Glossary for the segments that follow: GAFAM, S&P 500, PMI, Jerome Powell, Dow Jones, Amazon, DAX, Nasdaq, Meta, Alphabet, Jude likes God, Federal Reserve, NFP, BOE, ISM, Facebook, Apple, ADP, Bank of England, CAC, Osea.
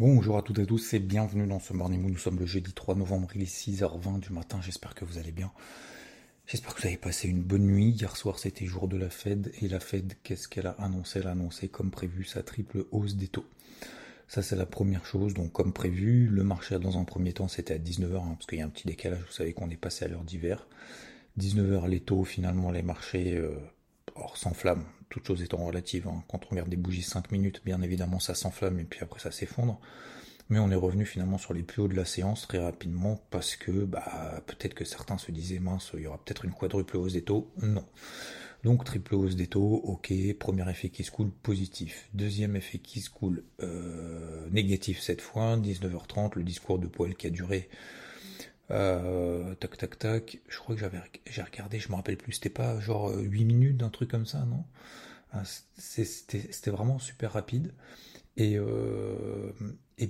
Bonjour à toutes et à tous et bienvenue dans ce Morning Moon. Nous sommes le jeudi 3 novembre, il est 6h20 du matin. J'espère que vous allez bien. J'espère que vous avez passé une bonne nuit. Hier soir, c'était jour de la Fed. Et la Fed, qu'est-ce qu'elle a annoncé ? Elle a annoncé, comme prévu, sa triple hausse des taux. Ça, c'est la première chose. Donc, comme prévu, le marché, dans un premier temps, c'était à 19h, parce qu'il y a un petit décalage. Vous savez qu'on est passé à l'heure d'hiver. 19h, les taux, finalement, les marchés s'enflamment. Toutes choses étant relatives, hein. Quand on regarde des bougies 5 minutes, bien évidemment ça s'enflamme et puis après ça s'effondre. Mais on est revenu finalement sur les plus hauts de la séance très rapidement parce que peut-être que certains se disaient mince, il y aura peut-être une quadruple hausse des taux. Non. Donc triple hausse des taux, ok, premier effet qui se coule, positif. Deuxième effet qui se coule, négatif cette fois, 19h30, le discours de Powell qui a duré. Tac, je crois que j'ai regardé, je me rappelle plus, c'était pas genre 8 minutes, un truc comme ça, non ? C'était vraiment super rapide. Et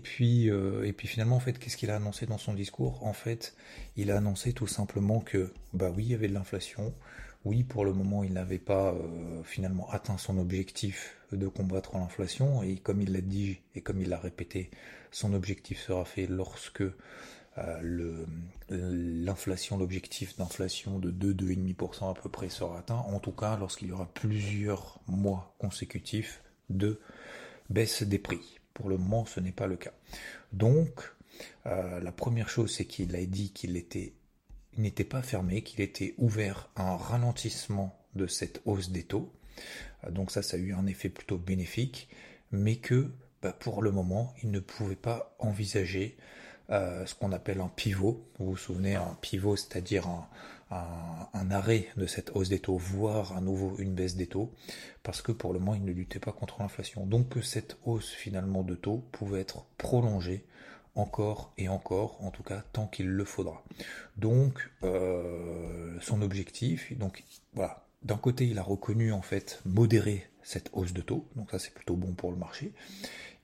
puis finalement, en fait, qu'est-ce qu'il a annoncé dans son discours ? En fait, il a annoncé tout simplement que, oui, il y avait de l'inflation, oui, pour le moment, il n'avait pas finalement atteint son objectif de combattre l'inflation, et comme il l'a dit, et comme il l'a répété, son objectif sera fait lorsque l'objectif d'inflation de 2,5% à peu près sera atteint, en tout cas lorsqu'il y aura plusieurs mois consécutifs de baisse des prix. Pour le moment, ce n'est pas le cas. Donc, la première chose, c'est qu'il a dit qu'il n'était pas fermé, qu'il était ouvert à un ralentissement de cette hausse des taux. Donc ça a eu un effet plutôt bénéfique, mais que pour le moment, il ne pouvait pas envisager ce qu'on appelle un pivot. Vous vous souvenez, un pivot, c'est-à-dire un arrêt de cette hausse des taux, voire à nouveau une baisse des taux, parce que pour le moment, il ne luttait pas contre l'inflation. Donc cette hausse finalement de taux pouvait être prolongée encore et encore, en tout cas tant qu'il le faudra. Donc son objectif, donc voilà, d'un côté il a reconnu en fait modérer cette hausse de taux, donc ça c'est plutôt bon pour le marché.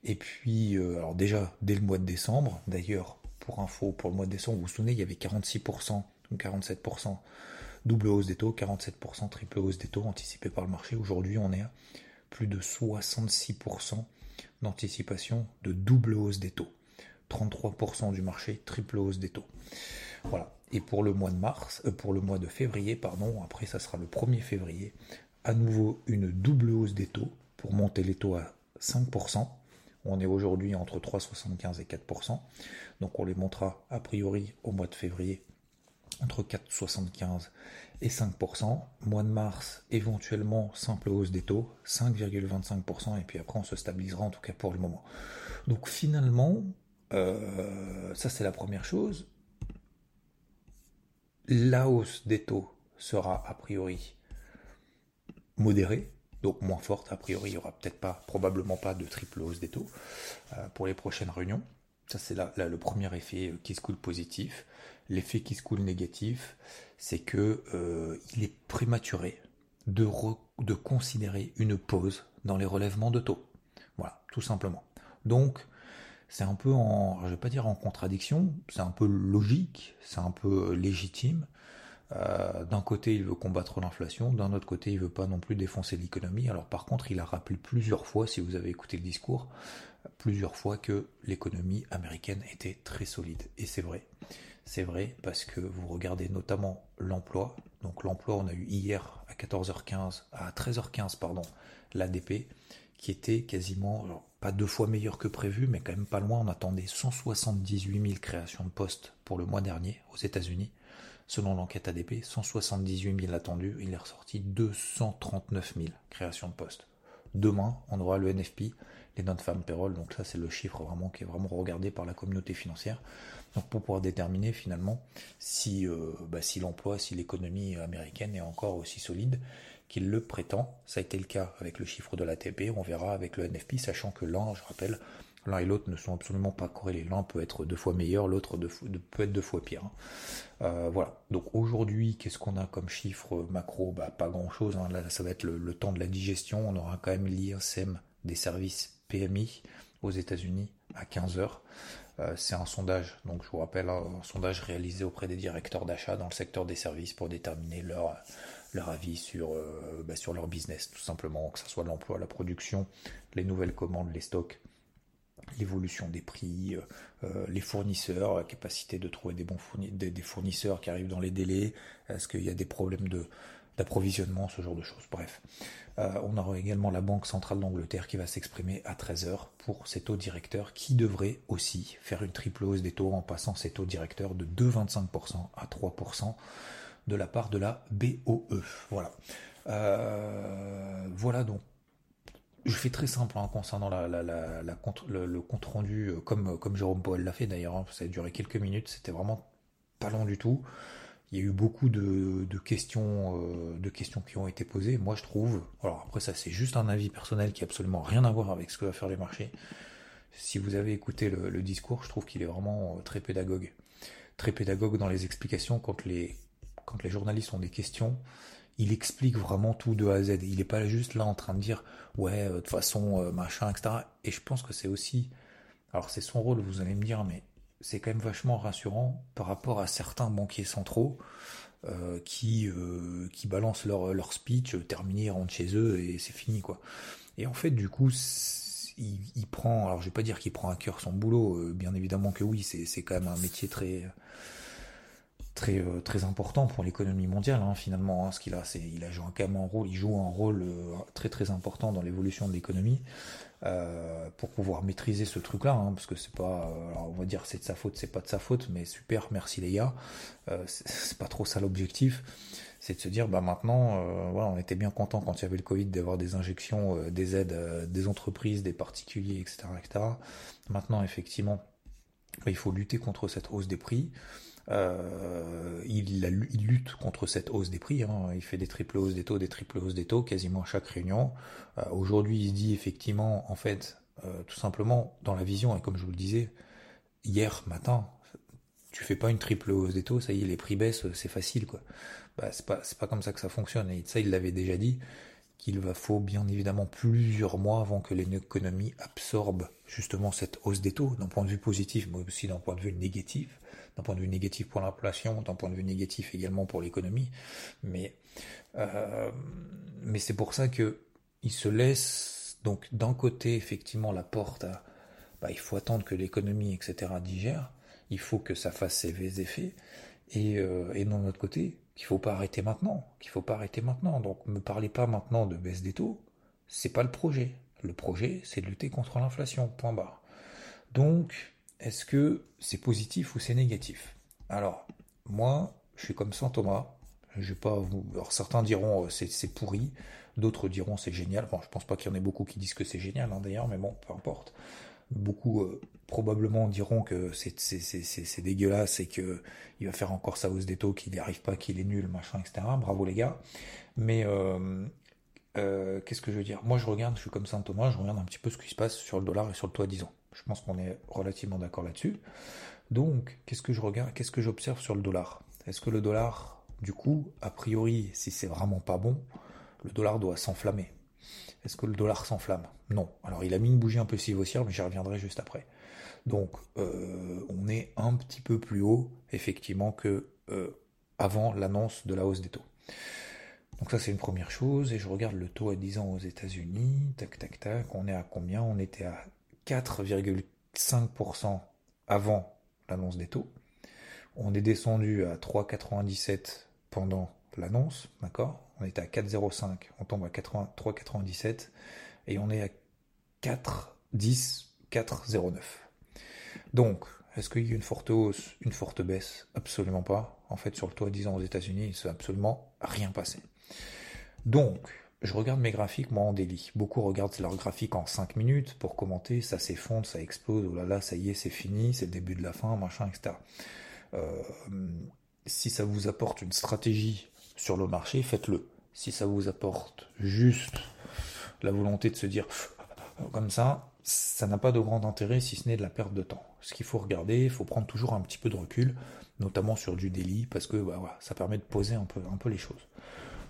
Et puis, alors déjà, dès le mois de décembre, d'ailleurs, pour info, pour le mois de décembre, vous vous souvenez, il y avait 46% ou 47% double hausse des taux, 47% triple hausse des taux anticipée par le marché. Aujourd'hui, on est à plus de 66% d'anticipation de double hausse des taux. 33% du marché, triple hausse des taux. Voilà. Et pour le mois de février, après ça sera le 1er février, à nouveau une double hausse des taux pour monter les taux à 5%. On est aujourd'hui entre 3,75 et 4%. Donc on les montera a priori au mois de février entre 4,75 et 5%. Mois de mars, éventuellement, simple hausse des taux, 5,25%. Et puis après, on se stabilisera en tout cas pour le moment. Donc finalement, ça c'est la première chose. La hausse des taux sera a priori modérée. Donc moins forte, a priori il n'y aura probablement pas de triple hausse des taux pour les prochaines réunions. Ça c'est là le premier effet qui se coule positif. L'effet qui se coule négatif, c'est que il est prématuré de considérer une pause dans les relèvements de taux. Voilà, tout simplement. Donc c'est un peu je ne vais pas dire en contradiction, c'est un peu logique, c'est un peu légitime. D'un côté, il veut combattre l'inflation, d'un autre côté, il ne veut pas non plus défoncer l'économie. Alors par contre, il a rappelé plusieurs fois, si vous avez écouté le discours, que l'économie américaine était très solide. Et c'est vrai. C'est vrai parce que vous regardez notamment l'emploi. Donc l'emploi, on a eu hier à 13h15, l'ADP, qui était quasiment, pas 2 fois meilleur que prévu, mais quand même pas loin. On attendait 178 000 créations de postes pour le mois dernier aux États-Unis. Selon l'enquête ADP, 178 000 attendus, il est ressorti 239 000 créations de postes. Demain, on aura le NFP, les non-farm payroll, donc ça c'est le chiffre qui est vraiment regardé par la communauté financière. Donc pour pouvoir déterminer finalement si l'emploi, si l'économie américaine est encore aussi solide qu'il le prétend. Ça a été le cas avec le chiffre de l'ADP, on verra avec le NFP, sachant que l'un, je rappelle, l'un et l'autre ne sont absolument pas corrélés. L'un peut être 2 fois meilleur, l'autre peut être 2 fois pire. Voilà. Donc aujourd'hui, qu'est-ce qu'on a comme chiffre macro? Pas grand-chose. Là, ça va être le temps de la digestion. On aura quand même l'ISM des services PMI aux États-Unis à 15h. C'est un sondage, donc je vous rappelle, un sondage réalisé auprès des directeurs d'achat dans le secteur des services pour déterminer leur avis sur leur business, tout simplement, que ce soit l'emploi, la production, les nouvelles commandes, les stocks, l'évolution des prix, les fournisseurs, la capacité de trouver des bons fournisseurs qui arrivent dans les délais, est-ce qu'il y a des problèmes d'approvisionnement, ce genre de choses, bref. On aura également la Banque Centrale d'Angleterre qui va s'exprimer à 13h pour ses taux directeurs qui devraient aussi faire une triple hausse des taux en passant ses taux directeurs de 2,25% à 3% de la part de la BOE. Voilà. Voilà donc. Je fais très simple concernant le compte rendu, comme Jerome Powell l'a fait d'ailleurs, ça a duré quelques minutes, c'était vraiment pas long du tout. Il y a eu beaucoup de questions qui ont été posées. Moi, je trouve, alors après ça, c'est juste un avis personnel qui n'a absolument rien à voir avec ce que va faire les marchés. Si vous avez écouté le discours, je trouve qu'il est vraiment très pédagogue. Très pédagogue dans les explications. Quand les journalistes ont des questions, il explique vraiment tout de A à Z. Il n'est pas juste là en train de dire « ouais, de toute façon, machin, etc. » Et je pense que c'est aussi... Alors c'est son rôle, vous allez me dire, mais... c'est quand même vachement rassurant par rapport à certains banquiers centraux qui balancent leur speech, terminé, rentrent chez eux et c'est fini quoi. Et en fait du coup, il prend, alors je vais pas dire qu'il prend à cœur son boulot, bien évidemment que oui, c'est quand même un métier très très important pour l'économie mondiale finalement. Ce qu'il a, il joue un rôle très très important dans l'évolution de l'économie pour pouvoir maîtriser ce truc-là, parce que c'est pas, alors on va dire c'est de sa faute, c'est pas de sa faute, mais super, merci les gars. C'est pas trop ça l'objectif, c'est de se dire maintenant, voilà, on était bien content quand il y avait le Covid d'avoir des injections, des aides, des entreprises, des particuliers, etc., etc. Maintenant effectivement, il faut lutter contre cette hausse des prix. Il lutte contre cette hausse des prix, il fait des triples hausses des taux, quasiment à chaque réunion. Aujourd'hui, il se dit effectivement, en fait, tout simplement, dans la vision, et comme je vous le disais hier matin, tu fais pas une triple hausse des taux, ça y est, les prix baissent, c'est facile, quoi. C'est pas comme ça que ça fonctionne, et ça, il l'avait déjà dit, qu'il faut bien évidemment plusieurs mois avant que l'économie absorbe justement cette hausse des taux, d'un point de vue positif, mais aussi d'un point de vue négatif. D'un point de vue négatif pour l'inflation, d'un point de vue négatif également pour l'économie, mais c'est pour ça que il se laisse donc d'un côté effectivement la porte à il faut attendre que l'économie etc digère, il faut que ça fasse ses effets, et d'un autre côté qu'il faut pas arrêter maintenant, donc me parlez pas maintenant de baisse des taux, c'est pas le projet. Le projet c'est de lutter contre l'inflation, point barre. Donc est-ce que c'est positif ou c'est négatif? Alors, moi, je suis comme Saint Thomas. Je vais pas vous... Alors, certains diront c'est pourri, d'autres diront c'est génial. Bon, je pense pas qu'il y en ait beaucoup qui disent que c'est génial, d'ailleurs, mais bon, peu importe. Beaucoup probablement diront que c'est dégueulasse et que il va faire encore sa hausse des taux, qu'il n'y arrive pas, qu'il est nul, machin, etc. Bravo les gars. Mais qu'est-ce que je veux dire? Moi, je regarde, je suis comme Saint Thomas, je regarde un petit peu ce qui se passe sur le dollar et sur le taux à 10 ans. Je pense qu'on est relativement d'accord là-dessus. Donc, qu'est-ce que je regarde, qu'est-ce que j'observe sur le dollar? Est-ce que le dollar, du coup, a priori, si c'est vraiment pas bon, le dollar doit s'enflammer? Est-ce que le dollar s'enflamme? Non. Alors, il a mis une bougie un peu haussière, mais j'y reviendrai juste après. Donc, on est un petit peu plus haut, effectivement, que avant l'annonce de la hausse des taux. Donc ça c'est une première chose, et je regarde le taux à 10 ans aux États-Unis, tac, on est à combien? On était à 4,5% avant l'annonce des taux. On est descendu à 3,97 pendant l'annonce, d'accord? On était à 4,05, on tombe à 3,97 et on est à 4,10, 4,09. Donc, est-ce qu'il y a une forte hausse, une forte baisse? Absolument pas. En fait, sur le taux à 10 ans aux États-Unis, il ne s'est absolument rien passé. Donc, je regarde mes graphiques, moi, en daily. Beaucoup regardent leurs graphiques en 5 minutes pour commenter, ça s'effondre, ça explose, oh là là, ça y est, c'est fini, c'est le début de la fin, machin, etc. Si ça vous apporte une stratégie sur le marché, faites-le. si ça vous apporte juste la volonté de se dire comme ça, ça n'a pas de grand intérêt si ce n'est de la perte de temps. Ce qu'il faut regarder, il faut prendre toujours un petit peu de recul, notamment sur du daily, parce que voilà, ça permet de poser un peu les choses.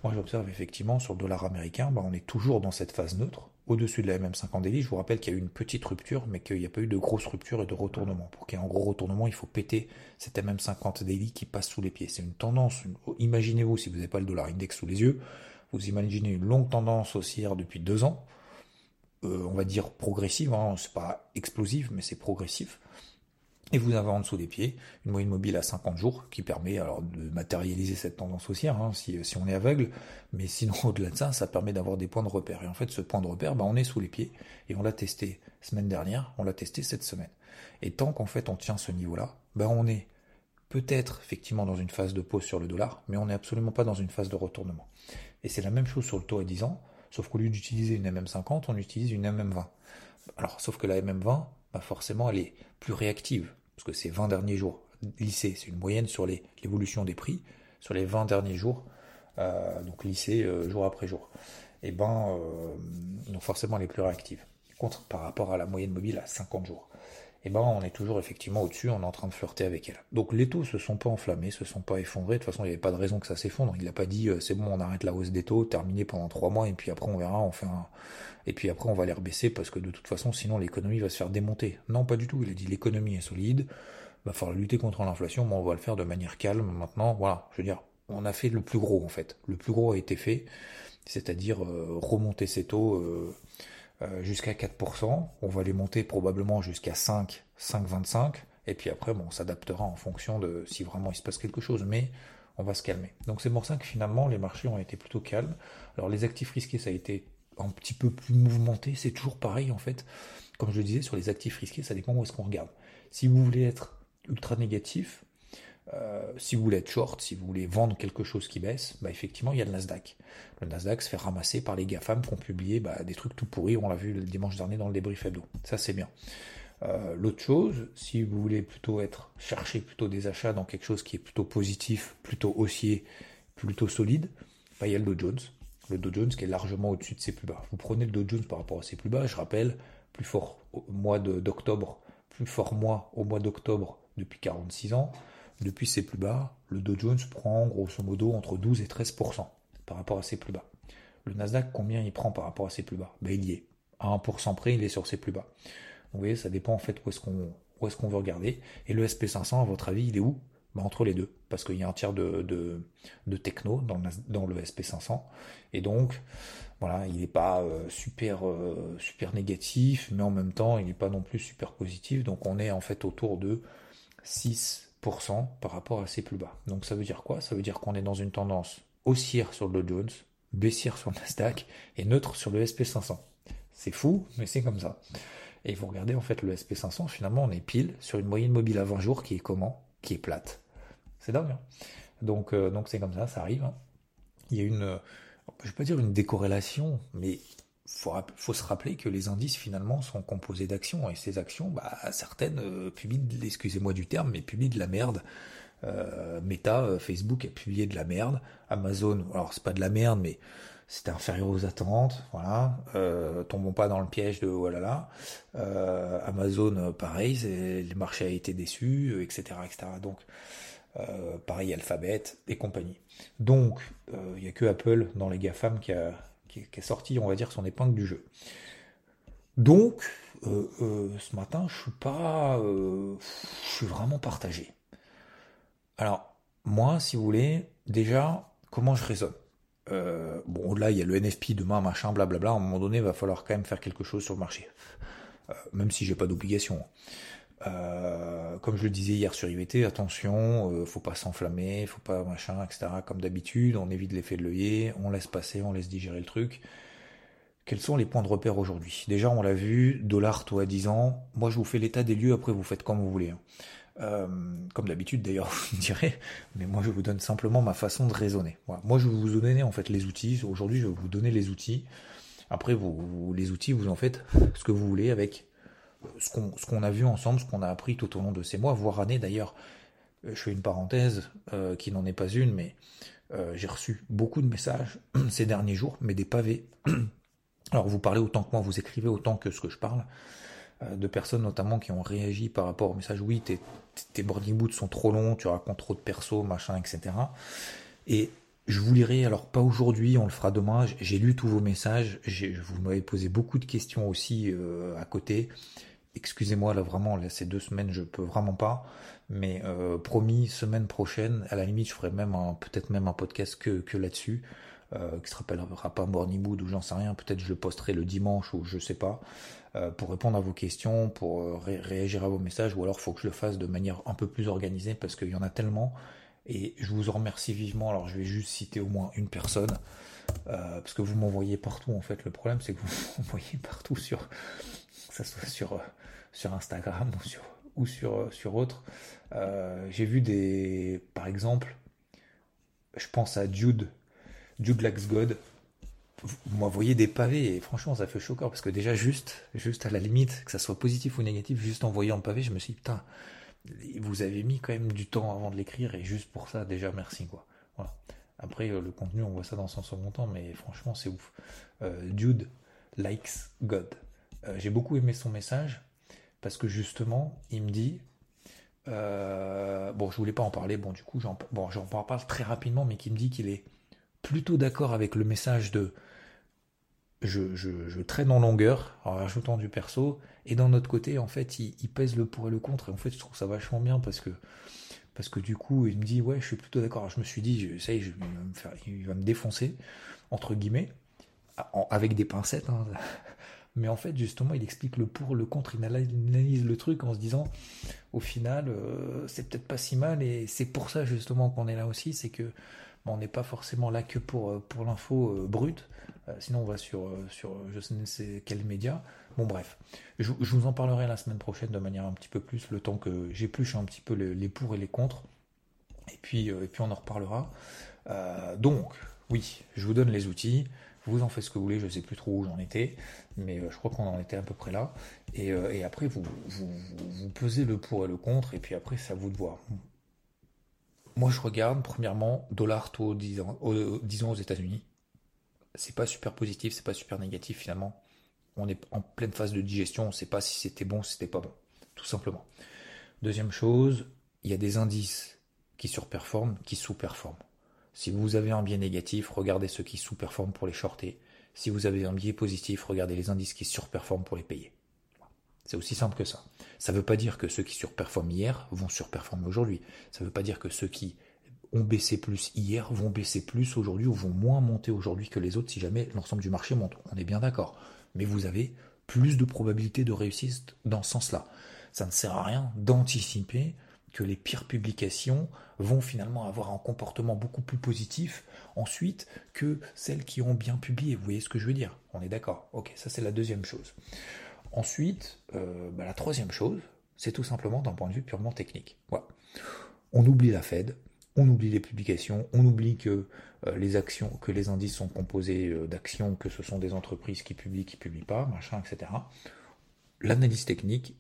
Moi, j'observe effectivement sur le dollar américain, on est toujours dans cette phase neutre, au-dessus de la MM50 daily. Je vous rappelle qu'il y a eu une petite rupture, mais qu'il n'y a pas eu de grosse rupture et de retournement. Pour qu'il y ait un gros retournement, il faut péter cette MM50 daily qui passe sous les pieds. C'est une tendance, imaginez-vous, si vous n'avez pas le dollar index sous les yeux, vous imaginez une longue tendance haussière depuis 2 ans, on va dire progressive, c'est pas explosif, mais c'est progressif. Et vous avez en dessous des pieds une moyenne mobile à 50 jours qui permet alors de matérialiser cette tendance haussière si on est aveugle, mais sinon au-delà de ça, ça permet d'avoir des points de repère. Et en fait, ce point de repère, on est sous les pieds et on l'a testé semaine dernière, on l'a testé cette semaine. Et tant qu'en fait on tient ce niveau-là, on est peut-être effectivement dans une phase de pause sur le dollar, mais on n'est absolument pas dans une phase de retournement. Et c'est la même chose sur le taux à 10 ans, sauf qu'au lieu d'utiliser une MM50, on utilise une MM20. Alors, sauf que la MM20, forcément, elle est plus réactive. Parce que ces 20 derniers jours lissés, c'est une moyenne sur l'évolution des prix, sur les 20 derniers jours, donc lissés jour après jour. Et donc forcément elle est plus réactive. Contre par rapport à la moyenne mobile à 50 jours. Et on est toujours effectivement au-dessus, on est en train de flirter avec elle. Donc les taux se sont pas enflammés, se sont pas effondrés, de toute façon il n'y avait pas de raison que ça s'effondre, il n'a pas dit c'est bon on arrête la hausse des taux, terminé pendant 3 mois et puis après on verra, et puis après on va les rebaisser parce que de toute façon sinon l'économie va se faire démonter. Non pas du tout, il a dit l'économie est solide, va falloir lutter contre l'inflation, mais on va le faire de manière calme maintenant, voilà, je veux dire, on a fait le plus gros en fait, le plus gros a été fait, c'est-à-dire remonter ces taux... jusqu'à 4%, on va les monter probablement jusqu'à 5, 5,25, et puis après on s'adaptera en fonction de si vraiment il se passe quelque chose, mais on va se calmer. Donc c'est pour ça que finalement les marchés ont été plutôt calmes. Alors les actifs risqués ça a été un petit peu plus mouvementé, c'est toujours pareil en fait, comme je le disais sur les actifs risqués ça dépend où est-ce qu'on regarde. Si vous voulez être ultra négatif, si vous voulez être short, si vous voulez vendre quelque chose qui baisse, effectivement il y a le Nasdaq. Le Nasdaq se fait ramasser par les GAFAM qui ont publié des trucs tout pourris, on l'a vu le dimanche dernier dans le débrief hebdo, ça c'est bien. L'autre chose, si vous voulez plutôt chercher plutôt des achats dans quelque chose qui est plutôt positif, plutôt haussier, plutôt solide, il y a le Dow Jones. Le Dow Jones qui est largement au-dessus de ses plus bas. Vous prenez le Dow Jones par rapport à ses plus bas, je rappelle, plus fort au mois d'octobre, plus fort mois au mois d'octobre depuis 46 ans. Depuis ses plus bas, le Dow Jones prend grosso modo entre 12 et 13% par rapport à ses plus bas. Le Nasdaq, combien il prend par rapport à ses plus bas ? Il y est. À 1% près, il est sur ses plus bas. Donc, vous voyez, ça dépend en fait où est-ce qu'on veut regarder. Et le SP500, à votre avis, il est où ? Entre les deux. Parce qu'il y a un tiers de techno dans le SP500. Et donc, voilà, il n'est pas super négatif, mais en même temps, il n'est pas non plus super positif. Donc, on est en fait autour de 6%. Par rapport à ses plus bas. Donc ça veut dire quoi ? Ça veut dire qu'on est dans une tendance haussière sur le Dow Jones, baissière sur le Nasdaq et neutre sur le SP500. C'est fou, mais c'est comme ça. Et vous regardez en fait le SP500, finalement on est pile sur une moyenne mobile à 20 jours qui est qui est plate. C'est dingue. Donc c'est comme ça, ça arrive. Il y a une, je ne vais pas dire une décorrélation, mais faut se rappeler que les indices finalement sont composés d'actions et ces actions, certaines publient, excusez-moi du terme, mais publient de la merde. Meta, Facebook a publié de la merde. Amazon, alors c'est pas de la merde, mais c'était inférieur aux attentes. Voilà, tombons pas dans le piège de oh là là. Amazon, pareil, le marché a été déçu, etc., etc. Donc pareil, Alphabet et compagnie. Donc il y a que Apple dans les GAFAM qui est sorti, on va dire, son épingle du jeu. Donc, ce matin, je suis vraiment partagé. Alors, moi, si vous voulez, déjà, comment je raisonne ? Là, il y a le NFP demain, machin, blablabla. À un moment donné, il va falloir quand même faire quelque chose sur le marché. Même si j'ai pas d'obligation. Comme je le disais hier sur IVT, attention, faut pas s'enflammer, faut pas machin, etc. Comme d'habitude, on évite l'effet de levier, on laisse passer, on laisse digérer le truc. Quels sont les points de repère aujourd'hui ? Déjà, on l'a vu, dollar taux à 10 ans. Moi, je vous fais l'état des lieux, après vous faites comme vous voulez. Comme d'habitude, d'ailleurs, vous me direz, mais moi, je vous donne simplement ma façon de raisonner. Voilà. Moi, je vais vous donner en fait les outils. Aujourd'hui, je vais vous donner les outils. Après, les outils, vous en faites ce que vous voulez avec ce qu'on a vu ensemble, ce qu'on a appris tout au long de ces mois, voire années d'ailleurs. Je fais une parenthèse qui n'en est pas une, mais J'ai reçu beaucoup de messages ces derniers jours, mais des pavés. Alors vous parlez autant que moi, vous écrivez autant que ce que je parle, de personnes notamment qui ont réagi par rapport au message « Oui, tes boarding boots sont trop longs, tu racontes trop de perso, machin, etc. » Et je vous lirai, alors pas aujourd'hui, on le fera demain, j'ai lu tous vos messages, vous m'avez posé beaucoup de questions aussi à côté. Excusez-moi, là vraiment, là, ces 2 semaines, je peux vraiment pas, mais promis, semaine prochaine, à la limite, je ferai même peut-être un podcast que là-dessus, qui se rappellera pas Morning Mood ou j'en sais rien, peut-être je le posterai le dimanche ou je sais pas, pour répondre à vos questions, pour réagir à vos messages, ou alors il faut que je le fasse de manière un peu plus organisée, parce qu'il y en a tellement, et je vous en remercie vivement. Alors je vais juste citer au moins une personne, parce que vous m'envoyez partout en fait, le problème c'est que vous m'envoyez partout sur... que ce soit sur Instagram ou sur autre. J'ai vu des... Par exemple, je pense à Jude likes God. Vous m'envoyez des pavés et franchement, ça fait choquant parce que déjà, juste à la limite, que ça soit positif ou négatif, juste envoyé en pavé, je me suis dit, putain, vous avez mis quand même du temps avant de l'écrire et juste pour ça, déjà, merci, quoi. Voilà. Après, le contenu, on voit ça dans son second temps, mais franchement, c'est ouf. Jude likes God. J'ai beaucoup aimé son message parce que justement, il me dit bon, je voulais pas en parler, bon, du coup, j'en parle très rapidement, mais qui me dit qu'il est plutôt d'accord avec le message de je traîne en longueur en rajoutant du perso, et d'un autre côté, en fait, il pèse le pour et le contre, et en fait, je trouve ça vachement bien parce que du coup, il me dit ouais, je suis plutôt d'accord. Alors, je me suis dit, ça y est, il va me défoncer, entre guillemets, avec des pincettes, hein. Mais en fait, justement, il explique le pour, le contre, il analyse le truc en se disant, au final, c'est peut-être pas si mal, et c'est pour ça justement qu'on est là aussi, c'est que on n'est pas forcément là que pour l'info brute, sinon on va sur je ne sais quel média. Bon bref, je vous en parlerai la semaine prochaine de manière un petit peu plus, le temps que j'épluche un petit peu les pour et les contre, et puis on en reparlera. Donc, oui, je vous donne les outils. Vous en faites ce que vous voulez, je ne sais plus trop où j'en étais, mais je crois qu'on en était à peu près là. Et après, vous pesez le pour et le contre, et puis après, c'est à vous de voir. Moi, je regarde, premièrement, dollar taux 10 ans aux États-Unis. C'est pas super positif, c'est pas super négatif, finalement. On est en pleine phase de digestion, on ne sait pas si c'était bon, si c'était pas bon, tout simplement. Deuxième chose, il y a des indices qui surperforment, qui sous-performent. Si vous avez un biais négatif, regardez ceux qui sous-performent pour les shorter. Si vous avez un biais positif, regardez les indices qui surperforment pour les payer. C'est aussi simple que ça. Ça ne veut pas dire que ceux qui surperforment hier vont surperformer aujourd'hui. Ça ne veut pas dire que ceux qui ont baissé plus hier vont baisser plus aujourd'hui ou vont moins monter aujourd'hui que les autres si jamais l'ensemble du marché monte. On est bien d'accord. Mais vous avez plus de probabilités de réussite dans ce sens-là. Ça ne sert à rien d'anticiper que les pires publications vont finalement avoir un comportement beaucoup plus positif ensuite que celles qui ont bien publié. Vous voyez ce que je veux dire? On est d'accord. Ok, ça c'est la deuxième chose. Ensuite, la troisième chose, c'est tout simplement d'un point de vue purement technique. Voilà. On oublie la Fed, on oublie les publications, on oublie que les actions, que les indices sont composés d'actions, que ce sont des entreprises qui publient pas, machin, etc. L'analyse technique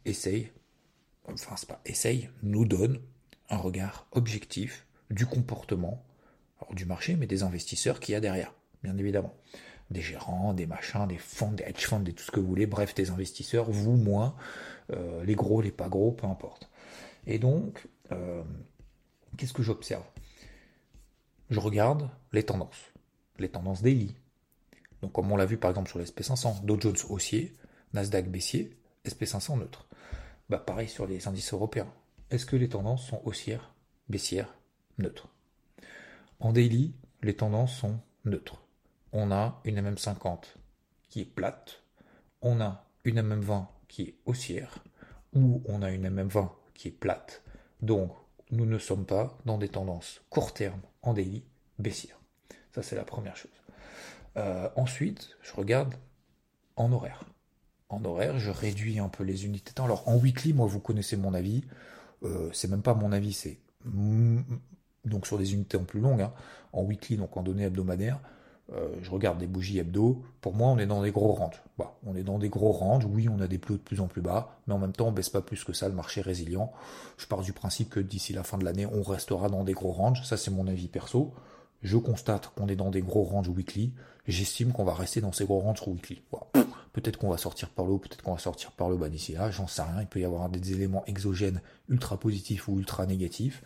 nous donne un regard objectif du comportement du marché, mais des investisseurs qu'il y a derrière, bien évidemment. Des gérants, des machins, des fonds, des hedge funds, des tout ce que vous voulez, bref, des investisseurs, vous, moi, les gros, les pas gros, peu importe. Et donc, qu'est-ce que j'observe? Je regarde les tendances daily. Donc, comme on l'a vu par exemple sur les SP500, Dow Jones haussier, Nasdaq baissier, SP500 neutre. Bah pareil sur les indices européens. Est-ce que les tendances sont haussières, baissières, neutres? En daily, les tendances sont neutres. On a une MM50 qui est plate, on a une MM20 qui est haussière, ou on a une MM20 qui est plate. Donc, nous ne sommes pas dans des tendances court terme en daily, baissières. Ça, c'est la première chose. Ensuite, je regarde en horaire. En horaire, je réduis un peu les unités de temps. Alors en weekly, moi vous connaissez mon avis, c'est même pas mon avis, c'est donc sur des unités en plus longues, hein. En weekly, donc en données hebdomadaires, je regarde des bougies hebdo, pour moi on est dans des gros ranges. Bah, on est dans des gros ranges, oui on a des plus hauts de plus en plus bas, mais en même temps on baisse pas plus que ça, le marché est résilient. Je pars du principe que d'ici la fin de l'année, on restera dans des gros ranges, ça c'est mon avis perso. je constate qu'on est dans des gros ranges weekly, j'estime qu'on va rester dans ces gros ranges weekly. Voilà. Peut-être qu'on va sortir par le haut, peut-être qu'on va sortir par le bas d'ici là, j'en sais rien, il peut y avoir des éléments exogènes ultra positifs ou ultra négatifs,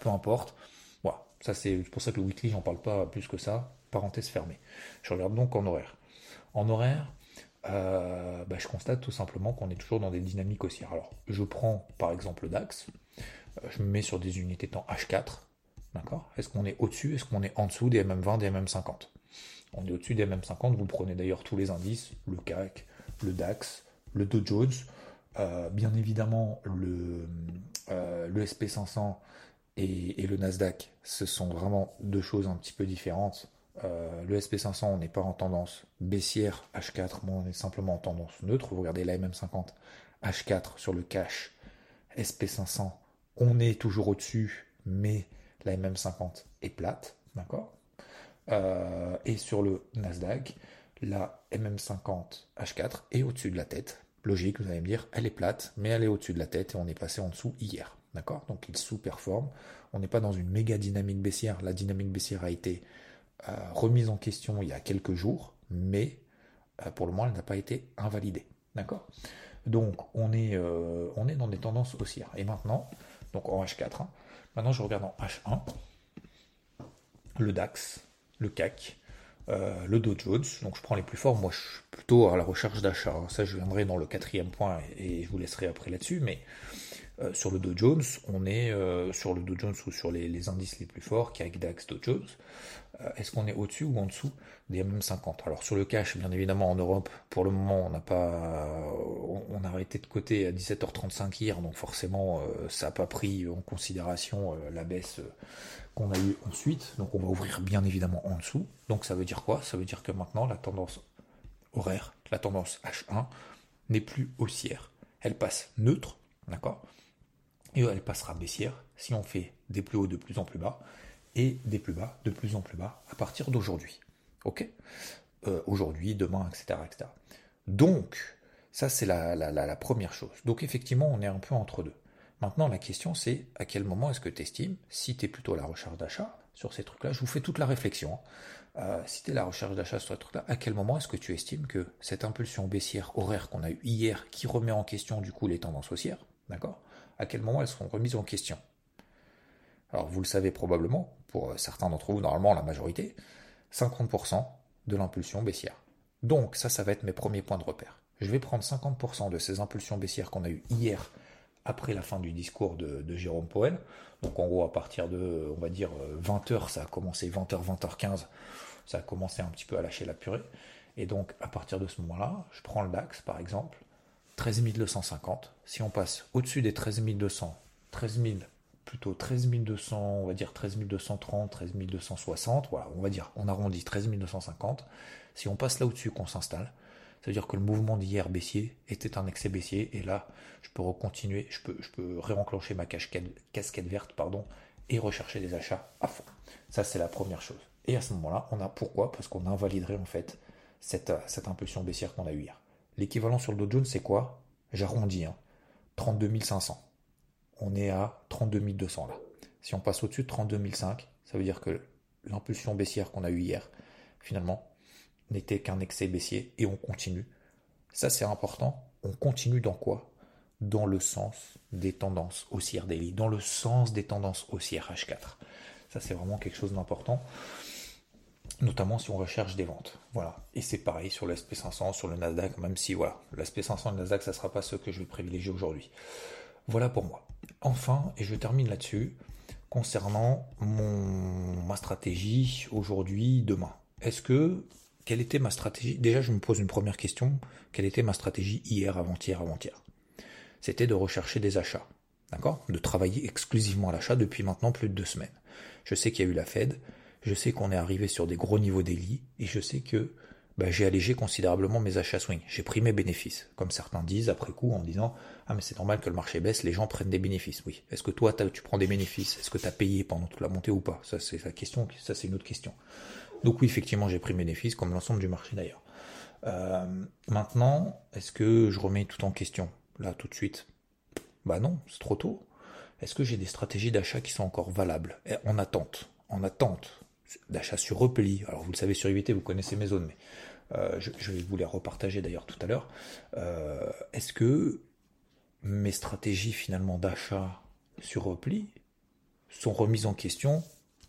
peu importe. Voilà, ça c'est pour ça que le weekly, j'en parle pas plus que ça, parenthèse fermée. Je regarde donc en horaire. En horaire, je constate tout simplement qu'on est toujours dans des dynamiques haussières. Alors, je prends par exemple le DAX, je me mets sur des unités temps H4, d'accord ? Est-ce qu'on est au-dessus, est-ce qu'on est en dessous des MM20, des MM50 ? On est au-dessus des MM50, vous prenez d'ailleurs tous les indices, le CAC, le DAX, le Dow Jones, bien évidemment le SP500 et le Nasdaq, ce sont vraiment deux choses un petit peu différentes. Le SP500, on n'est pas en tendance baissière H4, mais on est simplement en tendance neutre. Vous regardez la MM50, H4 sur le cash, SP500, on est toujours au-dessus, mais la MM50 est plate, d'accord ? Et sur le Nasdaq, la MM50 H4 est au-dessus de la tête. Logique, vous allez me dire, elle est plate, mais elle est au-dessus de la tête et on est passé en dessous hier. D'accord ? Donc il sous-performe. On n'est pas dans une méga dynamique baissière. La dynamique baissière a été remise en question il y a quelques jours, mais pour le moment, elle n'a pas été invalidée. D'accord ? Donc on est dans des tendances haussières. Et maintenant, donc en H4, hein, maintenant je regarde en H1, le DAX, le CAC, le Dow Jones, donc je prends les plus forts, moi je suis plutôt à la recherche d'achat, hein. Ça je viendrai dans le quatrième point et je vous laisserai après là-dessus, mais sur le Dow Jones, on est sur le Dow Jones ou sur les indices les plus forts, CAC, DAX, Dow Jones, est-ce qu'on est au-dessus ou en dessous des MM50 ? Alors sur le cash, bien évidemment en Europe, pour le moment on a arrêté de côté à 17h35 hier, donc forcément ça n'a pas pris en considération la baisse qu'on a eu ensuite, donc on va ouvrir bien évidemment en dessous, donc ça veut dire quoi ? Ça veut dire que maintenant la tendance horaire, la tendance H1 n'est plus haussière, elle passe neutre, d'accord ? Et elle passera baissière si on fait des plus hauts de plus en plus bas et des plus bas de plus en plus bas à partir d'aujourd'hui, ok ? Aujourd'hui, demain, etc., etc. Donc, ça c'est la première chose, donc effectivement on est un peu entre deux. Maintenant, la question, c'est à quel moment est-ce que tu estimes, si tu es plutôt à la recherche d'achat sur ces trucs-là, je vous fais toute la réflexion, si tu es à la recherche d'achat sur ces trucs-là, à quel moment est-ce que tu estimes que cette impulsion baissière horaire qu'on a eue hier, qui remet en question du coup les tendances haussières, d'accord ? À quel moment elles seront remises en question ? Alors, vous le savez probablement, pour certains d'entre vous, normalement la majorité, 50% de l'impulsion baissière. Donc, ça va être mes premiers points de repère. Je vais prendre 50% de ces impulsions baissières qu'on a eues hier, après la fin du discours de Jerome Powell, donc en gros à partir de, on va dire, 20h, ça a commencé 20h, 20h15, ça a commencé un petit peu à lâcher la purée, et donc à partir de ce moment-là, je prends le DAX par exemple, 13250, si on passe au-dessus des 13200, on va dire 13230, 13260, voilà, on va dire, on arrondit 13250, si on passe là au-dessus qu'on s'installe, ça veut dire que le mouvement d'hier baissier était un excès baissier, et là, je peux recontinuer, je peux réenclencher ma casquette verte, et rechercher des achats à fond. Ça, c'est la première chose. Et à ce moment-là, on a pourquoi ? Parce qu'on invaliderait en fait cette impulsion baissière qu'on a eue hier. L'équivalent sur le Dow Jones, c'est quoi ? J'arrondis, hein, 32 500. On est à 32 200 là. Si on passe au-dessus de 32 500, ça veut dire que l'impulsion baissière qu'on a eue hier, finalement, n'était qu'un excès baissier et on continue. Ça c'est important, on continue dans quoi ? Dans le sens des tendances haussières daily, dans le sens des tendances haussières H4. Ça c'est vraiment quelque chose d'important, notamment si on recherche des ventes. Voilà. Et c'est pareil sur le SP500, sur le Nasdaq, même si voilà, le SP500 et le Nasdaq, ça ne sera pas ce que je vais privilégier aujourd'hui. Voilà pour moi. Enfin, et je termine là-dessus, concernant ma stratégie aujourd'hui, demain. Quelle était ma stratégie ? Déjà, je me pose une première question. Quelle était ma stratégie hier, avant-hier ? C'était de rechercher des achats, d'accord ? De travailler exclusivement à l'achat depuis maintenant plus de 2 semaines. Je sais qu'il y a eu la Fed, je sais qu'on est arrivé sur des gros niveaux daily, et je sais que j'ai allégé considérablement mes achats swing. J'ai pris mes bénéfices, comme certains disent après coup en disant « Ah mais c'est normal que le marché baisse, les gens prennent des bénéfices. » Oui, est-ce que toi tu prends des bénéfices ? Est-ce que tu as payé pendant toute la montée ou pas ? Ça c'est la question, ça c'est une autre question. Donc oui, effectivement, j'ai pris mes bénéfices, comme l'ensemble du marché d'ailleurs. Maintenant, est-ce que je remets tout en question, là, tout de suite ? Bah non, c'est trop tôt. Est-ce que j'ai des stratégies d'achat qui sont encore valables, en attente d'achat sur repli. Alors vous le savez sur IVT, vous connaissez mes zones, mais je vais vous les repartager d'ailleurs tout à l'heure. Est-ce que mes stratégies finalement d'achat sur repli sont remises en question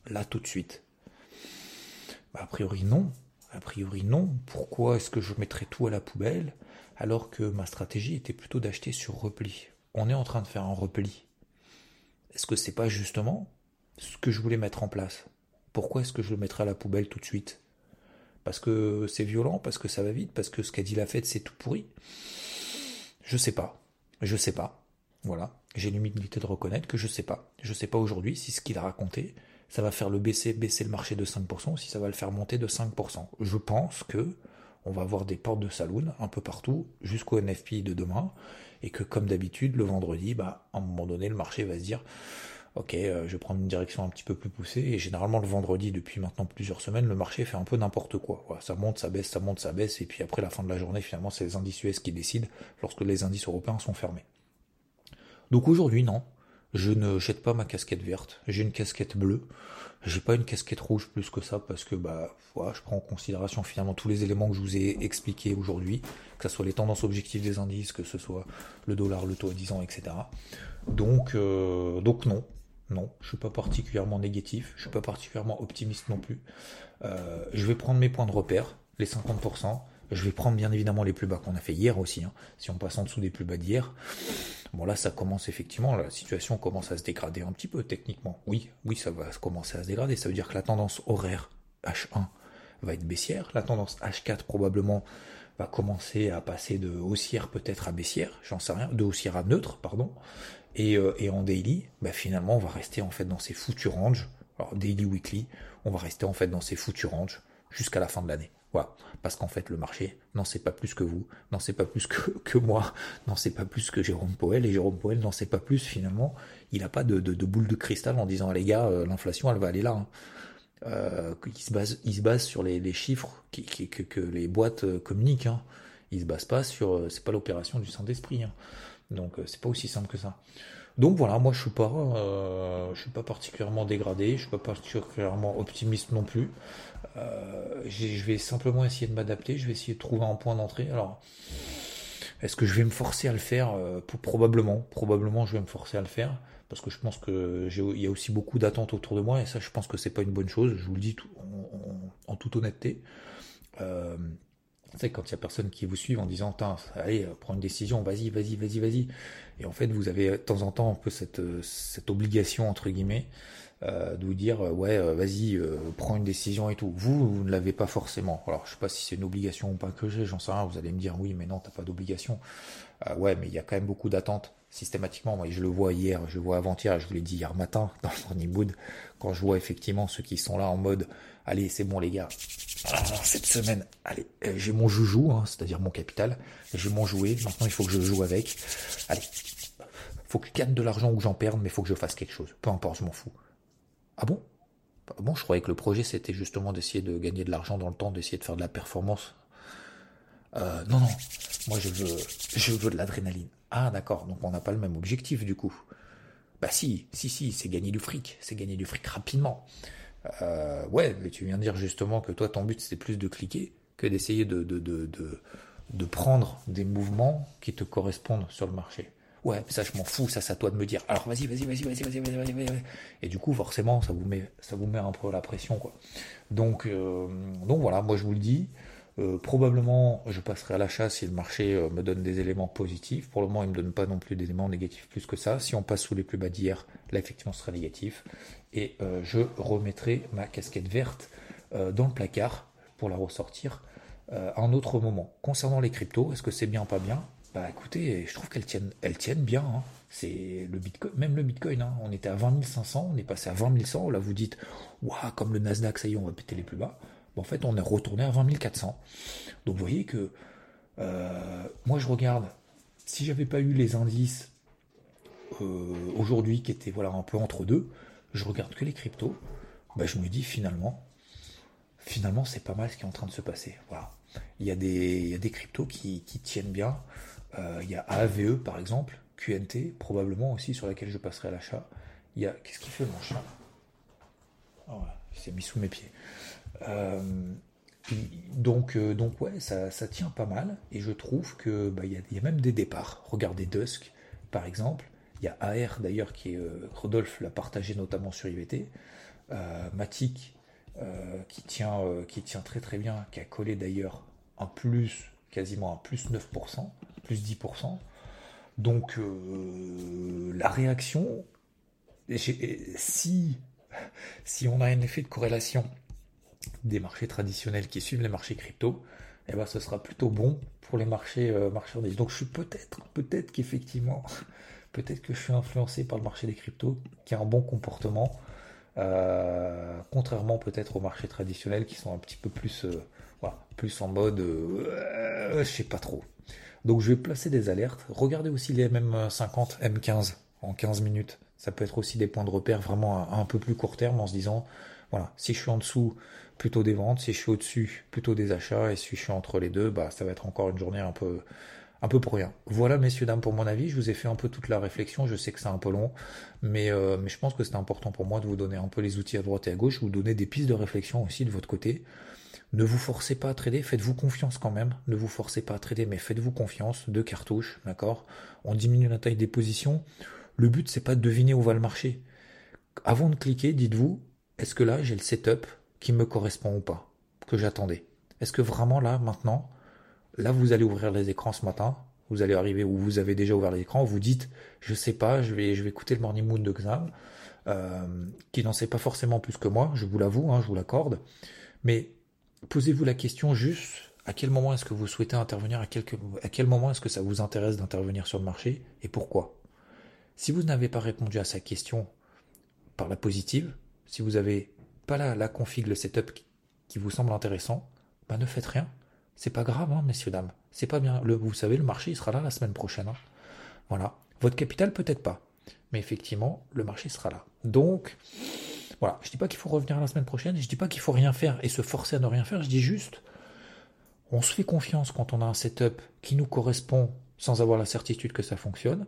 là tout de suite? A priori non. A priori non. Pourquoi est-ce que je mettrais tout à la poubelle alors que ma stratégie était plutôt d'acheter sur repli? On est en train de faire un repli. Est-ce que c'est pas justement ce que je voulais mettre en place? Pourquoi est-ce que je le mettrais à la poubelle tout de suite? Parce que c'est violent, parce que ça va vite, parce que ce qu'a dit la Fed c'est tout pourri? Je sais pas. Voilà, j'ai l'humilité de reconnaître que je sais pas aujourd'hui si ce qu'il a raconté, ça va faire le baisser le marché de 5% ou si ça va le faire monter de 5%. Je pense que on va avoir des portes de saloon un peu partout jusqu'au NFP de demain et que comme d'habitude le vendredi, à un moment donné le marché va se dire ok, je vais prendre une direction un petit peu plus poussée et généralement le vendredi depuis maintenant plusieurs semaines le marché fait un peu n'importe quoi. Voilà, ça monte, ça baisse et puis après la fin de la journée finalement c'est les indices US qui décident lorsque les indices européens sont fermés. Donc aujourd'hui non, je ne jette pas ma casquette verte, j'ai une casquette bleue, j'ai pas une casquette rouge plus que ça parce que je prends en considération finalement tous les éléments que je vous ai expliqués aujourd'hui, que ce soit les tendances objectives des indices, que ce soit le dollar, le taux à 10 ans, etc. Donc non, je suis pas particulièrement négatif, je suis pas particulièrement optimiste non plus. Je vais prendre mes points de repère, les 50%. Je vais prendre bien évidemment les plus bas qu'on a fait hier aussi. Si on passe en dessous des plus bas d'hier, bon là ça commence effectivement, la situation commence à se dégrader un petit peu techniquement. Oui, ça va commencer à se dégrader. Ça veut dire que la tendance horaire H1 va être baissière. La tendance H4 probablement va commencer à passer de haussière peut-être à baissière. J'en sais rien, de haussière à neutre, pardon. Et en daily, finalement on va rester en fait dans ces foutus ranges. Alors daily, weekly, on va rester en fait dans ces foutus ranges jusqu'à la fin de l'année. Voilà. Parce qu'en fait, le marché n'en sait pas plus que vous, n'en sait pas plus que moi, n'en sait pas plus que Jérôme Powell, et Jérôme Powell n'en sait pas plus finalement. Il n'a pas de boule de cristal en disant les gars, l'inflation elle va aller là. Il se base sur les chiffres que les boîtes communiquent. Il se base pas sur, c'est pas l'opération du Saint-Esprit. Donc c'est pas aussi simple que ça. Donc voilà, moi je suis pas particulièrement dégradé, je suis pas particulièrement optimiste non plus. Je vais simplement essayer de m'adapter, je vais essayer de trouver un point d'entrée. Alors, est-ce que je vais me forcer à le faire? Probablement, je vais me forcer à le faire parce que je pense que il y a aussi beaucoup d'attentes autour de moi et ça, je pense que c'est pas une bonne chose. Je vous le dis en toute honnêteté. C'est quand il y a personne qui vous suit en disant « Allez, prends une décision, vas-y ». Et en fait, vous avez de temps en temps un peu cette obligation, entre guillemets, de vous dire « Ouais, vas-y, prends une décision et tout ». Vous ne l'avez pas forcément. Alors, je ne sais pas si c'est une obligation ou pas que j'ai, j'en sais rien. Vous allez me dire « Oui, mais non, tu n'as pas d'obligation ». Ouais, mais il y a quand même beaucoup d'attentes systématiquement. Moi, je le vois hier, je le vois avant-hier, je vous l'ai dit hier matin dans le Morning Mood, quand je vois effectivement ceux qui sont là en mode « Allez, c'est bon les gars ». Cette semaine, allez, j'ai mon joujou, c'est-à-dire mon capital, j'ai mon jouet, maintenant il faut que je joue avec. Allez, faut que je gagne de l'argent ou que j'en perde, mais il faut que je fasse quelque chose. Peu importe, je m'en fous. Ah bon ? Bon, je croyais que le projet c'était justement d'essayer de gagner de l'argent dans le temps, d'essayer de faire de la performance. Non, moi je veux de l'adrénaline. Ah d'accord, donc on n'a pas le même objectif du coup. Si, c'est gagner du fric rapidement. Ouais, mais tu viens de dire justement que toi ton but c'était plus de cliquer que d'essayer de prendre des mouvements qui te correspondent sur le marché. Ouais, ça je m'en fous, ça c'est à toi de me dire. Alors vas-y. Et du coup forcément ça vous met un peu la pression quoi. Donc voilà, moi je vous le dis. Probablement je passerai à l'achat si le marché me donne des éléments positifs. Pour le moment il ne me donne pas non plus d'éléments négatifs plus que ça. Si on passe sous les plus bas d'hier, là effectivement ce sera négatif. Et je remettrai ma casquette verte dans le placard pour la ressortir à un autre moment. Concernant les cryptos, est-ce que c'est bien, pas bien ? Écoutez, je trouve qu'elles tiennent bien. C'est le Bitcoin, même le Bitcoin, on était à 20 500, on est passé à 20 100. Là vous dites, waouh, comme le Nasdaq, ça y est, on va péter les plus bas. En fait, on est retourné à 20 400. Donc, vous voyez que moi, je regarde, si j'avais pas eu les indices aujourd'hui qui étaient un peu entre deux, je regarde que les cryptos, je me dis finalement, c'est pas mal ce qui est en train de se passer. Voilà. Il y a des cryptos qui tiennent bien. Il y a AVE, par exemple, QNT, probablement aussi, sur laquelle je passerai à l'achat. Qu'est-ce qu'il fait mon chat? il s'est mis sous mes pieds. Donc ouais, ça tient pas mal, et je trouve que y a même des départs. Regardez Dusk, par exemple. Il y a AR d'ailleurs qui est, Rodolphe l'a partagé notamment sur IVT, Matic qui tient très très bien, qui a collé d'ailleurs un plus, quasiment un plus 9%, plus 10%. Donc la réaction, si on a un effet de corrélation des marchés traditionnels qui suivent les marchés crypto, eh ben, ce sera plutôt bon pour les marchés marchandises. Donc je suis peut-être qu'effectivement, peut-être que je suis influencé par le marché des cryptos qui a un bon comportement, contrairement peut-être aux marchés traditionnels qui sont un petit peu plus, plus en mode je sais pas trop. Donc je vais placer des alertes. Regardez aussi les MM50, M15 en 15 minutes. Ça peut être aussi des points de repère vraiment à un peu plus court terme en se disant, voilà, si je suis en dessous, plutôt des ventes, si je suis au-dessus, plutôt des achats, et si je suis entre les deux, ça va être encore une journée un peu pour rien. Voilà, messieurs, dames, pour mon avis, je vous ai fait un peu toute la réflexion, je sais que c'est un peu long, mais je pense que c'est important pour moi de vous donner un peu les outils à droite et à gauche, vous donner des pistes de réflexion aussi de votre côté. Ne vous forcez pas à trader, faites-vous confiance quand même, ne vous forcez pas à trader, mais faites-vous confiance, 2 cartouches, d'accord ? On diminue la taille des positions. Le but, c'est pas de deviner où va le marché. Avant de cliquer, dites-vous, est-ce que là, j'ai le setup qui me correspond ou pas, que j'attendais ? Est-ce que vraiment là, maintenant, là, vous allez ouvrir les écrans ce matin, vous allez arriver où vous avez déjà ouvert les écrans, vous dites, je sais pas, je vais écouter le Morning Mood de Xam, qui n'en sait pas forcément plus que moi, je vous l'avoue, je vous l'accorde, mais posez-vous la question juste, à quel moment est-ce que vous souhaitez intervenir, à quel moment est-ce que ça vous intéresse d'intervenir sur le marché, et pourquoi ? Si vous n'avez pas répondu à sa question par la positive, si vous n'avez pas la config, le setup qui vous semble intéressant, ne faites rien. C'est pas grave, messieurs, dames. C'est pas bien. Vous savez, le marché, il sera là la semaine prochaine. Voilà. Votre capital, peut-être pas. Mais effectivement, le marché sera là. Donc, voilà. Je ne dis pas qu'il faut revenir la semaine prochaine. Je ne dis pas qu'il faut rien faire et se forcer à ne rien faire. Je dis juste, on se fait confiance quand on a un setup qui nous correspond sans avoir la certitude que ça fonctionne,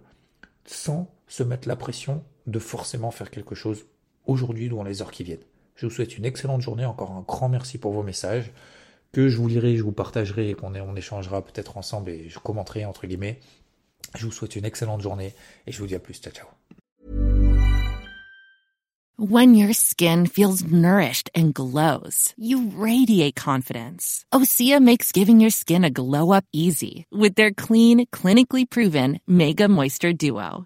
sans se mettre la pression de forcément faire quelque chose aujourd'hui ou dans les heures qui viennent. Je vous souhaite une excellente journée, encore un grand merci pour vos messages, que je vous lirai, je vous partagerai, et qu'on échangera peut-être ensemble, et je commenterai entre guillemets. Je vous souhaite une excellente journée, et je vous dis à plus, ciao ciao. When your skin feels nourished and glows, you radiate confidence. Osea makes giving your skin a glow-up easy with their clean, clinically proven Mega Moisture Duo.